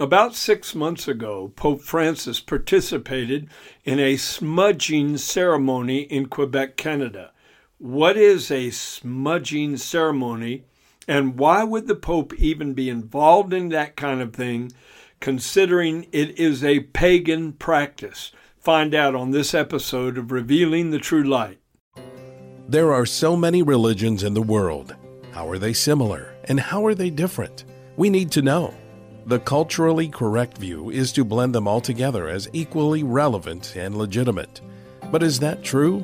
About 6 months ago, Pope Francis participated in a smudging ceremony in Quebec, Canada. What is a smudging ceremony, and why would the Pope even be involved in that kind of thing, considering it is a pagan practice? Find out on this episode of Revealing the True Light. There are so many religions in the world. How are they similar, and how are they different? We need to know. The culturally correct view is to blend them all together as equally relevant and legitimate. But is that true?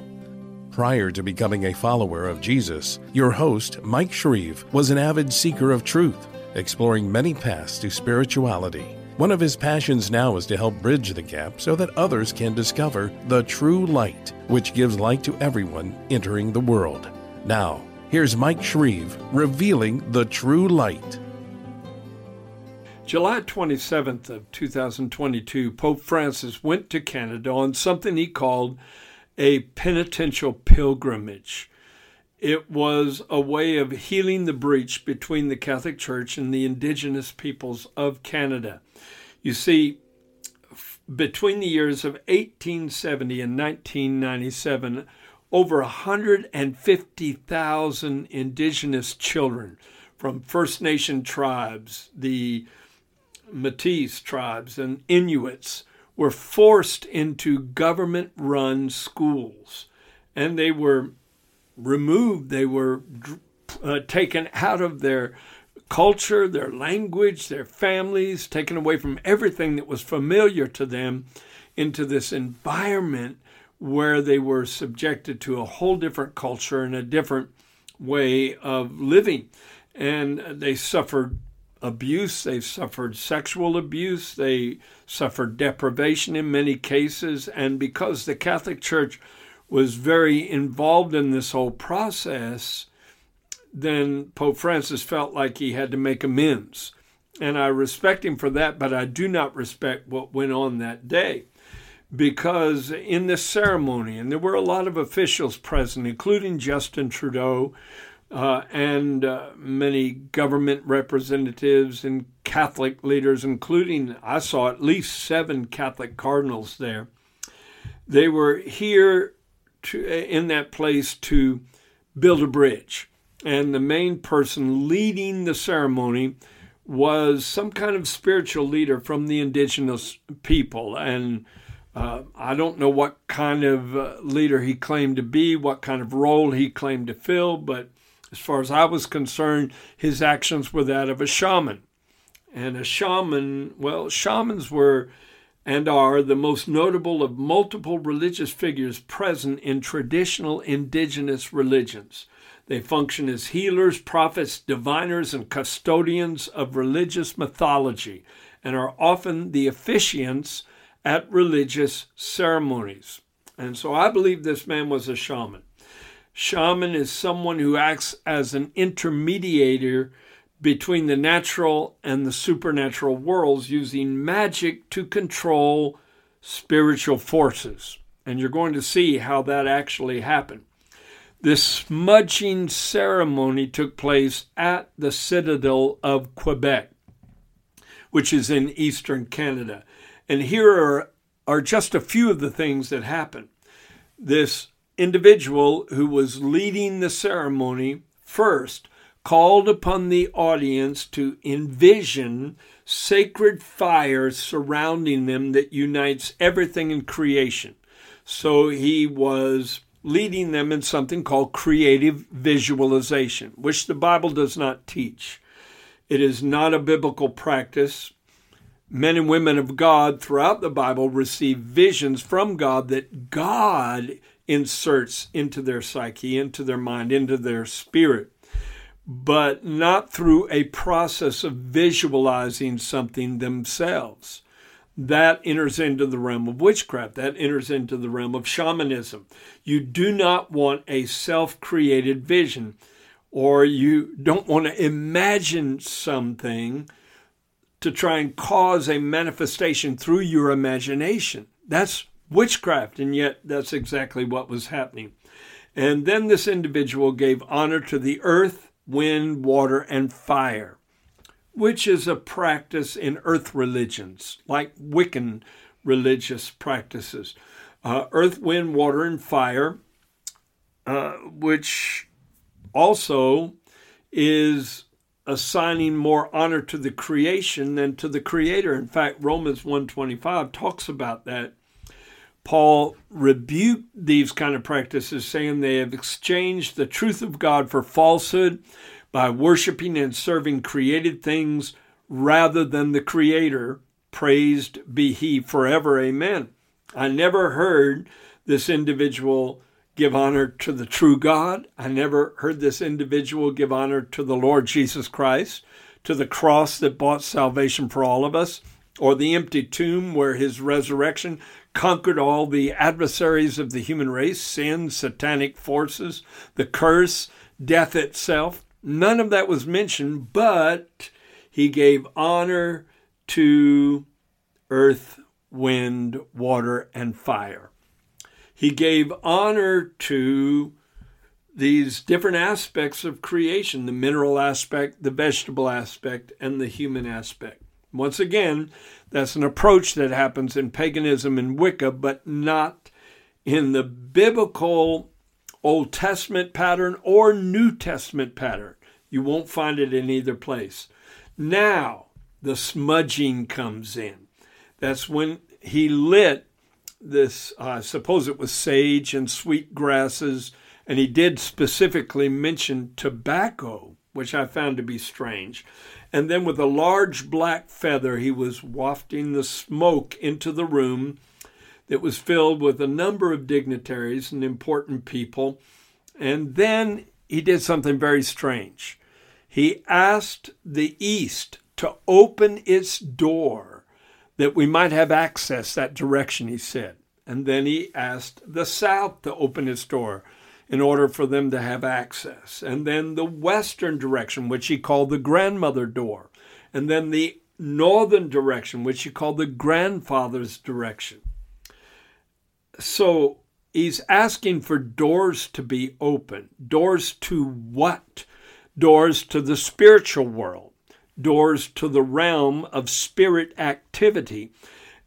Prior to becoming a follower of Jesus, your host, Mike Shreve, was an avid seeker of truth, exploring many paths to spirituality. One of his passions now is to help bridge the gap so that others can discover the true light, which gives light to everyone entering the world. Now, here's Mike Shreve revealing the true light. July 27th of 2022, Pope Francis went to Canada on something he called a penitential pilgrimage. It was a way of healing the breach between the Catholic Church and the Indigenous peoples of Canada. You see, between the years of 1870 and 1997, over 150,000 Indigenous children from First Nation tribes, the Métis tribes, and Inuits were forced into government-run schools, and they were removed. They were taken out of their culture, their language, their families, taken away from everything that was familiar to them into this environment where they were subjected to a whole different culture and a different way of living. And they suffered abuse, they suffered sexual abuse, they suffered deprivation in many cases. And because the Catholic Church was very involved in this whole process, then Pope Francis felt like he had to make amends. And I respect him for that, but I do not respect what went on that day. Because in this ceremony, and there were a lot of officials present, including Justin Trudeau, and many government representatives and Catholic leaders, including, I saw at least 7 Catholic cardinals there. They were here in that place to build a bridge. And the main person leading the ceremony was some kind of spiritual leader from the Indigenous people. And I don't know what kind of leader he claimed to be, what kind of role he claimed to fill, but as far as I was concerned, his actions were that of a shaman. And a shaman, well, shamans were and are the most notable of multiple religious figures present in traditional Indigenous religions. They function as healers, prophets, diviners, and custodians of religious mythology, and are often the officiants at religious ceremonies. And so I believe this man was a shaman. Shaman is someone who acts as an intermediator between the natural and the supernatural worlds, using magic to control spiritual forces. And you're going to see how that actually happened. This smudging ceremony took place at the Citadel of Quebec, which is in eastern Canada. And here are just a few of the things that happened. This individual who was leading the ceremony first called upon the audience to envision sacred fire surrounding them that unites everything in creation. So he was leading them in something called creative visualization, which the Bible does not teach. It is not a biblical practice. Men and women of God throughout the Bible receive visions from God that God inserts into their psyche, into their mind, into their spirit, but not through a process of visualizing something themselves. That enters into the realm of witchcraft. That enters into the realm of shamanism. You do not want a self-created vision, or you don't want to imagine something to try and cause a manifestation through your imagination. That's witchcraft, and yet that's exactly what was happening. And then this individual gave honor to the earth, wind, water, and fire. which is a practice in earth religions, like Wiccan religious practices. Earth, wind, water, and fire, which also is assigning more honor to the creation than to the creator. In fact, Romans 1:25 talks about that. Paul rebuked these kind of practices, saying they have exchanged the truth of God for falsehood by worshiping and serving created things rather than the Creator. Praised be He forever. Amen. I never heard this individual give honor to the true God. I never heard this individual give honor to the Lord Jesus Christ, to the cross that bought salvation for all of us, or the empty tomb where his resurrection conquered all the adversaries of the human race, sin, satanic forces, the curse, death itself. None of that was mentioned, but he gave honor to earth, wind, water, and fire. He gave honor to these different aspects of creation, the mineral aspect, the vegetable aspect, and the human aspect. Once again, that's an approach that happens in paganism and Wicca, but not in the biblical Old Testament pattern or New Testament pattern. You won't find it in either place. Now, the smudging comes in. That's when he lit this, I suppose it was sage and sweet grasses, and he did specifically mention tobacco, which I found to be strange. And then with a large black feather, he was wafting the smoke into the room that was filled with a number of dignitaries and important people. And then he did something very strange. He asked the East to open its door, that we might have access that direction, he said. And then he asked the South to open its door in order for them to have access. And then the Western direction, which he called the grandmother door. And then the Northern direction, which he called the grandfather's direction. So he's asking for doors to be open. Doors to what? Doors to the spiritual world. Doors to the realm of spirit activity.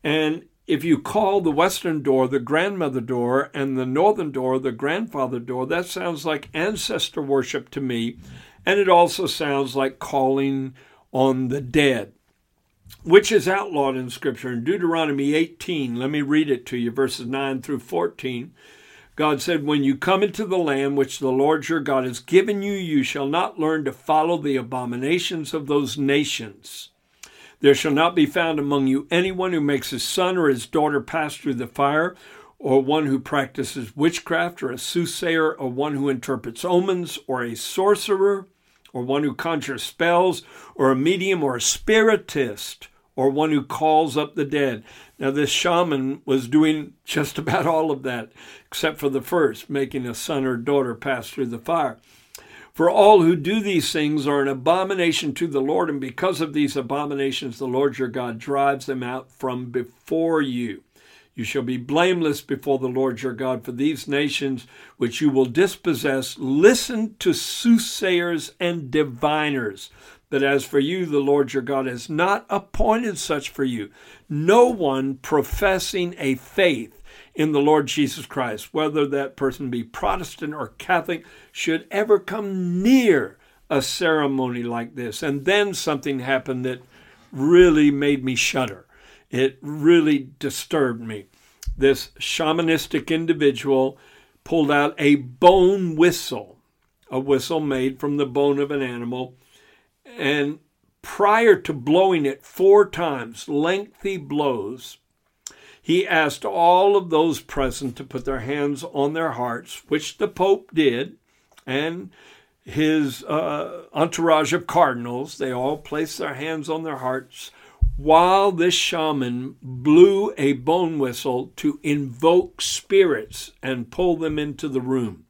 And if you call the Western door the grandmother door and the Northern door the grandfather door, that sounds like ancestor worship to me. And it also sounds like calling on the dead, which is outlawed in Scripture. In Deuteronomy 18, let me read it to you, verses 9 through 14. God said, when you come into the land which the Lord your God has given you, you shall not learn to follow the abominations of those nations. There shall not be found among you anyone who makes his son or his daughter pass through the fire, or one who practices witchcraft, or a soothsayer, or one who interprets omens, or a sorcerer, or one who conjures spells, or a medium, or a spiritist, or one who calls up the dead. Now, this shaman was doing just about all of that, except for the first, making a son or daughter pass through the fire. For all who do these things are an abomination to the Lord, and because of these abominations, the Lord your God drives them out from before you. You shall be blameless before the Lord your God for these nations which you will dispossess. Listen to soothsayers and diviners. But as for you, the Lord your God has not appointed such for you. No one professing a faith in the Lord Jesus Christ, whether that person be Protestant or Catholic, should ever come near a ceremony like this. And then something happened that really made me shudder. It really disturbed me. This shamanistic individual pulled out a bone whistle, a whistle made from the bone of an animal, and prior to blowing it 4 times, lengthy blows, he asked all of those present to put their hands on their hearts, which the Pope did, and his entourage of cardinals. They all placed their hands on their hearts while this shaman blew a bone whistle to invoke spirits and pull them into the room.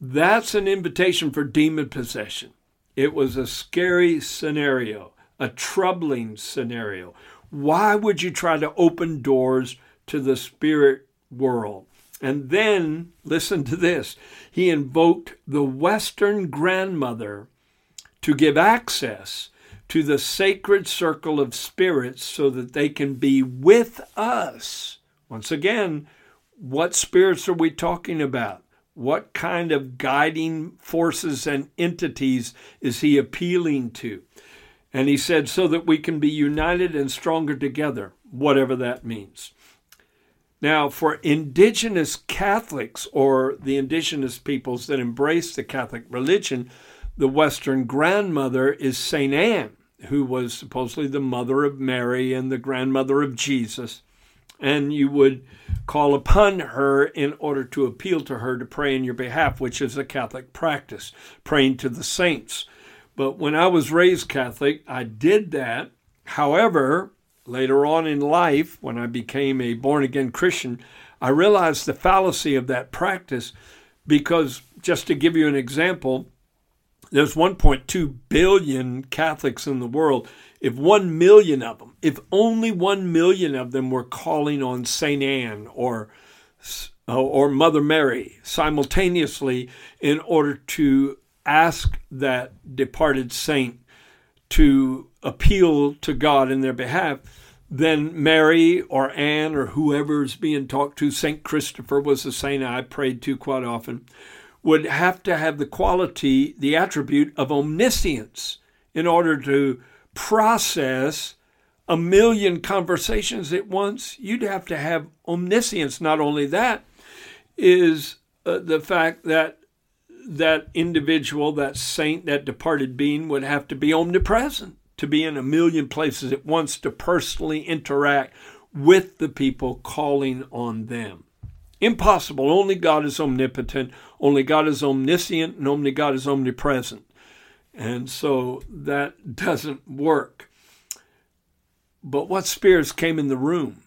That's an invitation for demon possession. It was a scary scenario, a troubling scenario. Why would you try to open doors to the spirit world? And then, listen to this, he invoked the Western grandmother to give access to the sacred circle of spirits so that they can be with us. Once again, what spirits are we talking about? What kind of guiding forces and entities is he appealing to? And he said, so that we can be united and stronger together, whatever that means. Now, for indigenous Catholics or the indigenous peoples that embrace the Catholic religion, the Western grandmother is Saint Anne, who was supposedly the mother of Mary and the grandmother of Jesus. And you would call upon her in order to appeal to her to pray in your behalf, which is a Catholic practice, praying to the saints. But when I was raised Catholic, I did that. However, later on in life, when I became a born-again Christian, I realized the fallacy of that practice because, just to give you an example, there's 1.2 billion Catholics in the world. If 1 million of them, if only 1 million of them were calling on St. Anne or Mother Mary simultaneously in order to ask that departed saint to appeal to God in their behalf, then Mary or Anne or whoever's being talked to, Saint Christopher was the saint I prayed to quite often, would have to have the quality, the attribute of omniscience in order to process 1 million conversations at once. You'd have to have omniscience. Not only that, is the fact that that individual, that saint, that departed being would have to be omnipresent, to be in 1 million places at once to personally interact with the people calling on them. Impossible. Only God is omnipotent. Only God is omniscient, and only God is omnipresent. And so that doesn't work. But what spirits came in the room?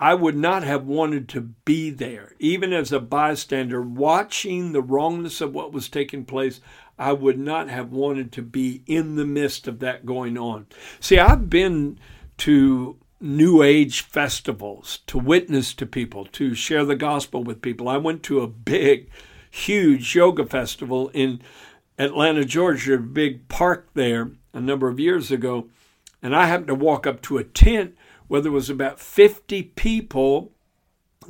I would not have wanted to be there. Even as a bystander watching the wrongness of what was taking place, I would not have wanted to be in the midst of that going on. See, I've been to New Age festivals to witness to people, to share the gospel with people. I went to a big, huge yoga festival in Atlanta, Georgia, a big park there a number of years ago, and I happened to walk up to a tent where there was about 50 people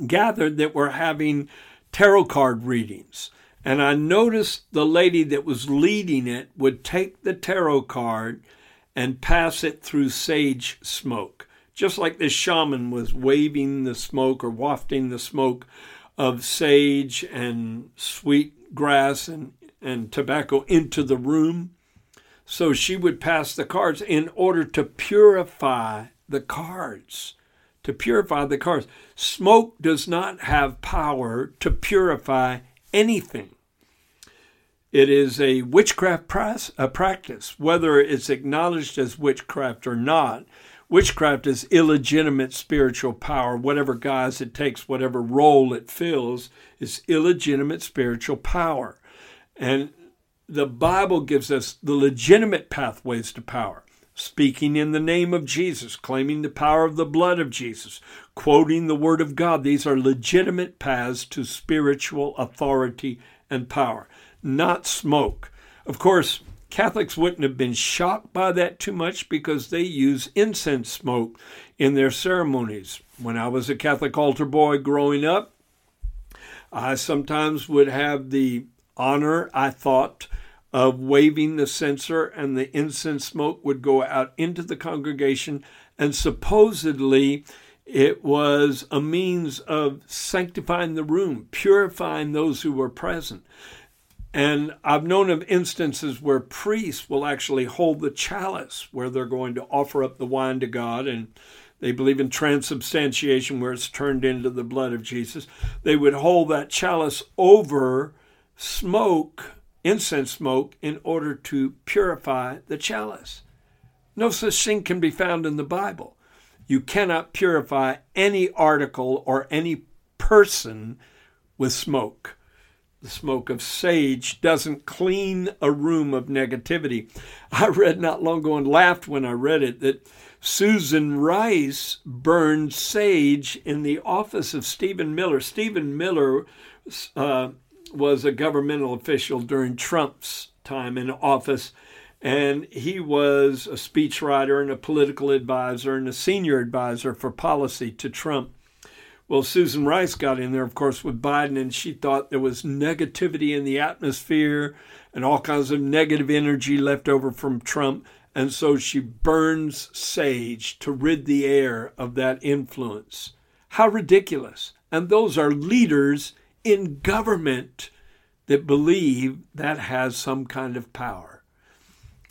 gathered that were having tarot card readings. And I noticed the lady that was leading it would take the tarot card and pass it through sage smoke, just like this shaman was waving the smoke or wafting the smoke of sage and sweet grass and tobacco into the room. So she would pass the cards in order to purify the cards, to purify the cards. Smoke does not have power to purify anything. It is a witchcraft practice, whether it's acknowledged as witchcraft or not. Witchcraft is illegitimate spiritual power, whatever guise it takes, whatever role it fills, is illegitimate spiritual power. And the Bible gives us the legitimate pathways to power. Speaking in the name of Jesus, claiming the power of the blood of Jesus, quoting the Word of God. These are legitimate paths to spiritual authority and power, not smoke. Of course, Catholics wouldn't have been shocked by that too much because they use incense smoke in their ceremonies. When I was a Catholic altar boy growing up, I sometimes would have the honor, I thought, of waving the censer, and the incense smoke would go out into the congregation, and supposedly it was a means of sanctifying the room, purifying those who were present. And I've known of instances where priests will actually hold the chalice where they're going to offer up the wine to God, and they believe in transubstantiation where it's turned into the blood of Jesus. They would hold that chalice over smoke, incense smoke, in order to purify the chalice. No such thing can be found in the Bible. You cannot purify any article or any person with smoke. The smoke of sage doesn't clean a room of negativity. I read not long ago and laughed when I read it that Susan Rice burned sage in the office of Stephen Miller. Stephen Miller was a governmental official during Trump's time in office, And he was a speechwriter and a political advisor and a senior advisor for policy to Trump. Well, Susan Rice got in there, of course, with Biden, and she thought there was negativity in the atmosphere and all kinds of negative energy left over from Trump. And so she burns sage to rid the air of that influence. How ridiculous. And those are leaders in government that believe that has some kind of power.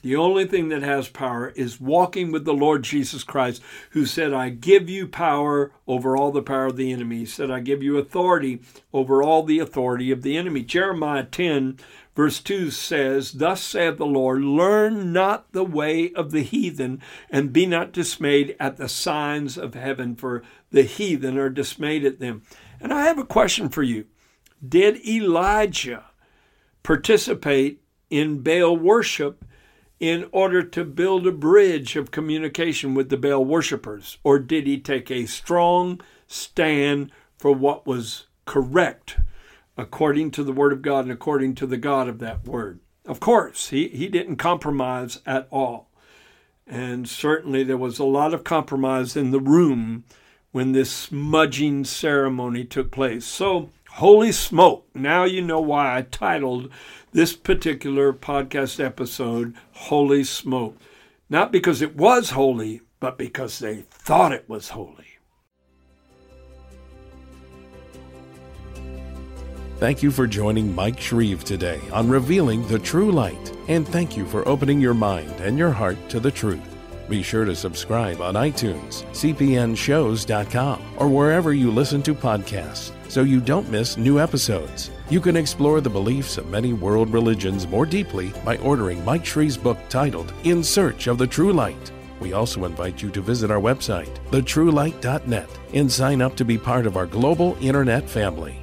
The only thing that has power is walking with the Lord Jesus Christ, who said, I give you power over all the power of the enemy. He said, I give you authority over all the authority of the enemy. Jeremiah 10, verse 2 says, Thus saith the Lord, learn not the way of the heathen, and be not dismayed at the signs of heaven, for the heathen are dismayed at them. And I have a question for you. Did Elijah participate in Baal worship in order to build a bridge of communication with the Baal worshipers? Or did he take a strong stand for what was correct according to the Word of God and according to the God of that Word? Of course, he didn't compromise at all. And certainly there was a lot of compromise in the room when this smudging ceremony took place. So, holy smoke, now you know why I titled this particular podcast episode, Holy Smoke. Not because it was holy, but because they thought it was holy. Thank you for joining Mike Shreve today on Revealing the True Light. And thank you for opening your mind and your heart to the truth. Be sure to subscribe on iTunes, cpnshows.com, or wherever you listen to podcasts, so you don't miss new episodes. You can explore the beliefs of many world religions more deeply by ordering Mike Shreve's book titled In Search of the True Light. We also invite you to visit our website, thetruelight.net, and sign up to be part of our global internet family.